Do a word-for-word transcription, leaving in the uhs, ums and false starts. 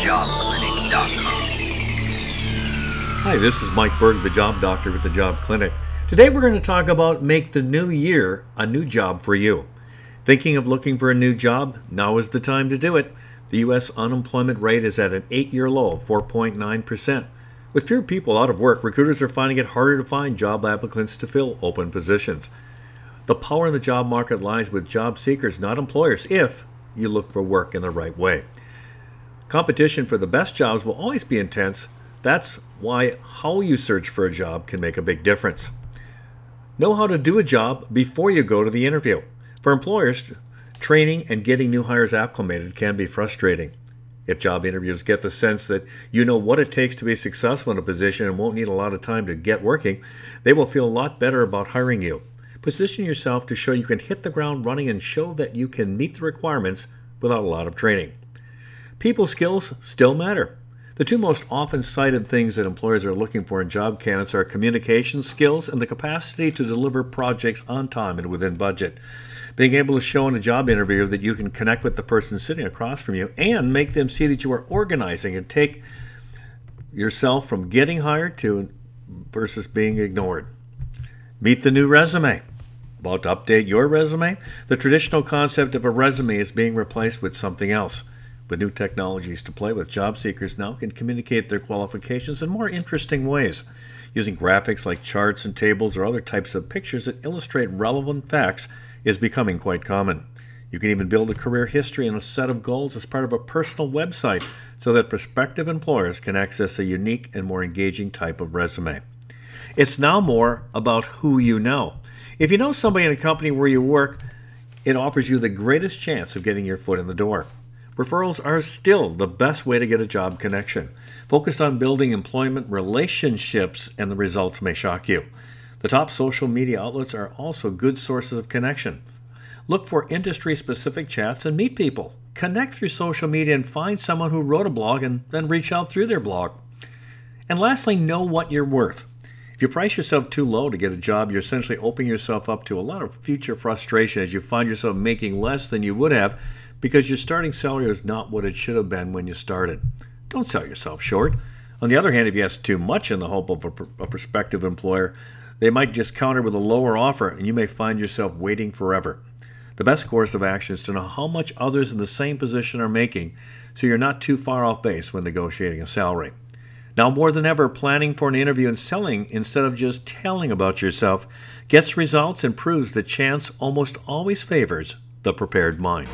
job clinic dot com. Hi, this is Mike Berg, the Job Doctor with the Job Clinic. Today we're going to talk about make the new year a new job for you. Thinking of looking for a new job? Now is the time to do it. The U S unemployment rate is at an eight-year low of four point nine percent. With fewer people out of work, recruiters are finding it harder to find job applicants to fill open positions. The power in the job market lies with job seekers, not employers, if you look for work in the right way. Competition for the best jobs will always be intense. That's why how you search for a job can make a big difference. Know how to do a job before you go to the interview. For employers, training and getting new hires acclimated can be frustrating. If job interviewers get the sense that you know what it takes to be successful in a position and won't need a lot of time to get working, they will feel a lot better about hiring you. Position yourself to show you can hit the ground running and show that you can meet the requirements without a lot of training. People skills still matter. The two most often cited things that employers are looking for in job candidates are communication skills and the capacity to deliver projects on time and within budget. Being able to show in a job interview that you can connect with the person sitting across from you and make them see that you are organizing and take yourself from getting hired to versus being ignored. Meet the new resume. About to update your resume? The traditional concept of a resume is being replaced with something else. With new technologies to play with, job seekers now can communicate their qualifications in more interesting ways, using graphics like charts and tables or other types of pictures that illustrate relevant facts is becoming quite common. You can even build a career history and a set of goals as part of a personal website so that prospective employers can access a unique and more engaging type of resume. It's now more about who you know. If you know somebody in a company where you work, it offers you the greatest chance of getting your foot in the door. Referrals are still the best way to get a job connection. Focused on building employment relationships, and the results may shock you. The top social media outlets are also good sources of connection. Look for industry-specific chats and meet people. Connect through social media and find someone who wrote a blog and then reach out through their blog. And lastly, know what you're worth. If you price yourself too low to get a job, you're essentially opening yourself up to a lot of future frustration as you find yourself making less than you would have because your starting salary is not what it should have been when you started. Don't sell yourself short. On the other hand, if you ask too much in the hope of a, pr- a prospective employer, they might just counter with a lower offer, and you may find yourself waiting forever. The best course of action is to know how much others in the same position are making, so you're not too far off base when negotiating a salary. Now more than ever, planning for an interview and selling instead of just telling about yourself gets results and proves that chance almost always favors the prepared mind.